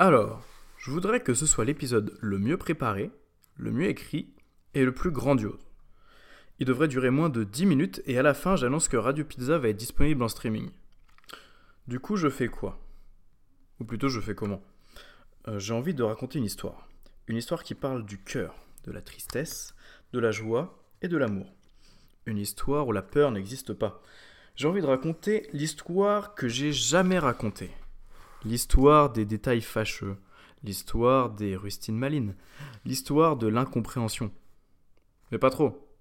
Alors, je voudrais que ce soit l'épisode le mieux préparé, le mieux écrit et le plus grandiose. Il devrait durer moins de 10 minutes et à la fin, j'annonce que Radio Pizza va être disponible en streaming. Du coup, je fais quoi ? Ou plutôt, je fais comment ? J'ai envie de raconter une histoire. Une histoire qui parle du cœur, de la tristesse, de la joie et de l'amour. Une histoire où la peur n'existe pas. J'ai envie de raconter l'histoire que j'ai jamais racontée. L'histoire des détails fâcheux, l'histoire des rustines malines, l'histoire de l'incompréhension. Mais pas trop.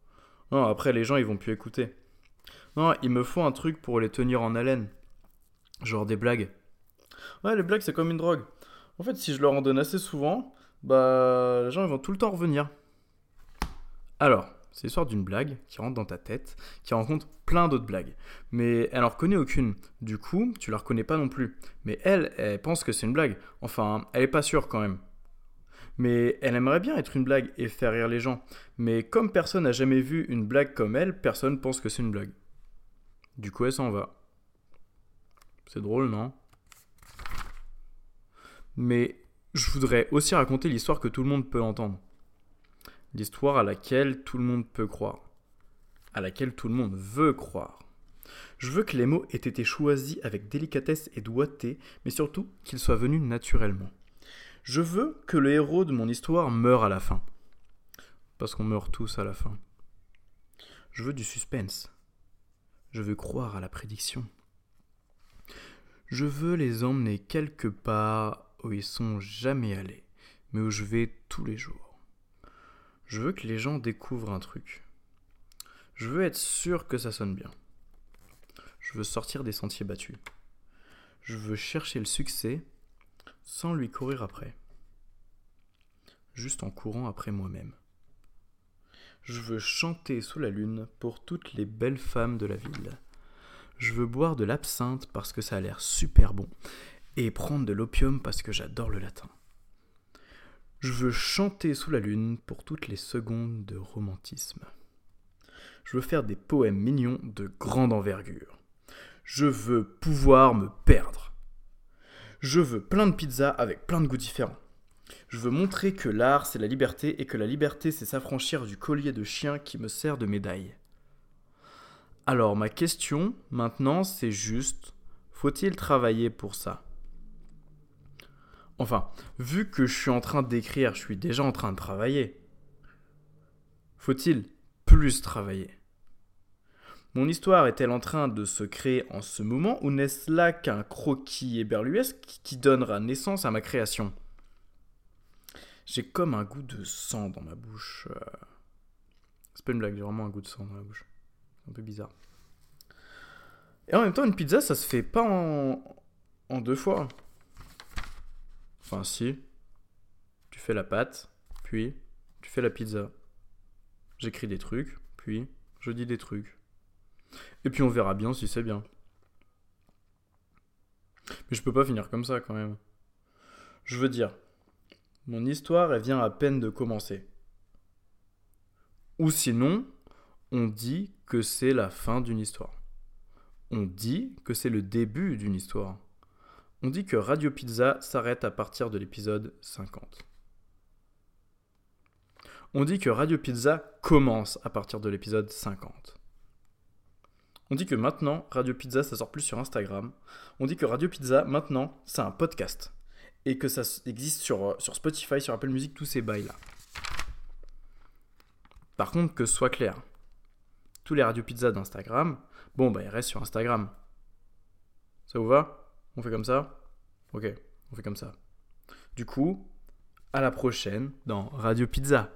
Non, après les gens ils vont plus écouter. Non, il me faut un truc pour les tenir en haleine. Genre des blagues. Ouais, les blagues c'est comme une drogue. En fait, si je leur en donne assez souvent, les gens ils vont tout le temps revenir. Alors, c'est l'histoire d'une blague qui rentre dans ta tête, qui rencontre plein d'autres blagues. Mais elle n'en reconnaît aucune. Du coup, tu la reconnais pas non plus. Mais elle pense que c'est une blague. Enfin, elle est pas sûre quand même. Mais elle aimerait bien être une blague et faire rire les gens. Mais comme personne n'a jamais vu une blague comme elle, personne pense que c'est une blague. Du coup, elle s'en va. C'est drôle, non ? Mais je voudrais aussi raconter l'histoire que tout le monde peut entendre. L'histoire à laquelle tout le monde peut croire. À laquelle tout le monde veut croire. Je veux que les mots aient été choisis avec délicatesse et doigté, mais surtout qu'ils soient venus naturellement. Je veux que le héros de mon histoire meure à la fin. Parce qu'on meurt tous à la fin. Je veux du suspense. Je veux croire à la prédiction. Je veux les emmener quelque part où ils sont jamais allés, mais où je vais tous les jours. Je veux que les gens découvrent un truc. Je veux être sûr que ça sonne bien. Je veux sortir des sentiers battus. Je veux chercher le succès sans lui courir après. Juste en courant après moi-même. Je veux chanter sous la lune pour toutes les belles femmes de la ville. Je veux boire de l'absinthe parce que ça a l'air super bon. Et prendre de l'opium parce que j'adore le latin. Je veux chanter sous la lune pour toutes les secondes de romantisme. Je veux faire des poèmes mignons de grande envergure. Je veux pouvoir me perdre. Je veux plein de pizzas avec plein de goûts différents. Je veux montrer que l'art c'est la liberté et que la liberté c'est s'affranchir du collier de chien qui me sert de médaille. Alors ma question maintenant c'est juste, faut-il travailler pour ça ? Enfin, vu que je suis en train d'écrire, je suis déjà en train de travailler. Faut-il plus travailler ? Mon histoire est-elle en train de se créer en ce moment ou n'est-ce là qu'un croquis éberluesque qui donnera naissance à ma création ? J'ai comme un goût de sang dans ma bouche. C'est pas une blague, j'ai vraiment un goût de sang dans la bouche. C'est un peu bizarre. Et en même temps, une pizza, ça se fait pas en deux fois. Enfin si, tu fais la pâte, puis tu fais la pizza. J'écris des trucs, puis je dis des trucs. Et puis on verra bien si c'est bien. Mais je peux pas finir comme ça quand même. Je veux dire, mon histoire elle vient à peine de commencer. Ou sinon, on dit que c'est la fin d'une histoire. On dit que c'est le début d'une histoire. On dit que Radio Pizza s'arrête à partir de l'épisode 50. On dit que Radio Pizza commence à partir de l'épisode 50. On dit que maintenant, Radio Pizza, ça sort plus sur Instagram. On dit que Radio Pizza, maintenant, c'est un podcast. Et que ça existe sur Spotify, sur Apple Music, tous ces bails-là. Par contre, que ce soit clair, tous les Radio Pizza d'Instagram, ils restent sur Instagram. Ça vous va ? On fait comme ça ? Ok, on fait comme ça. Du coup, à la prochaine dans Radio Pizza.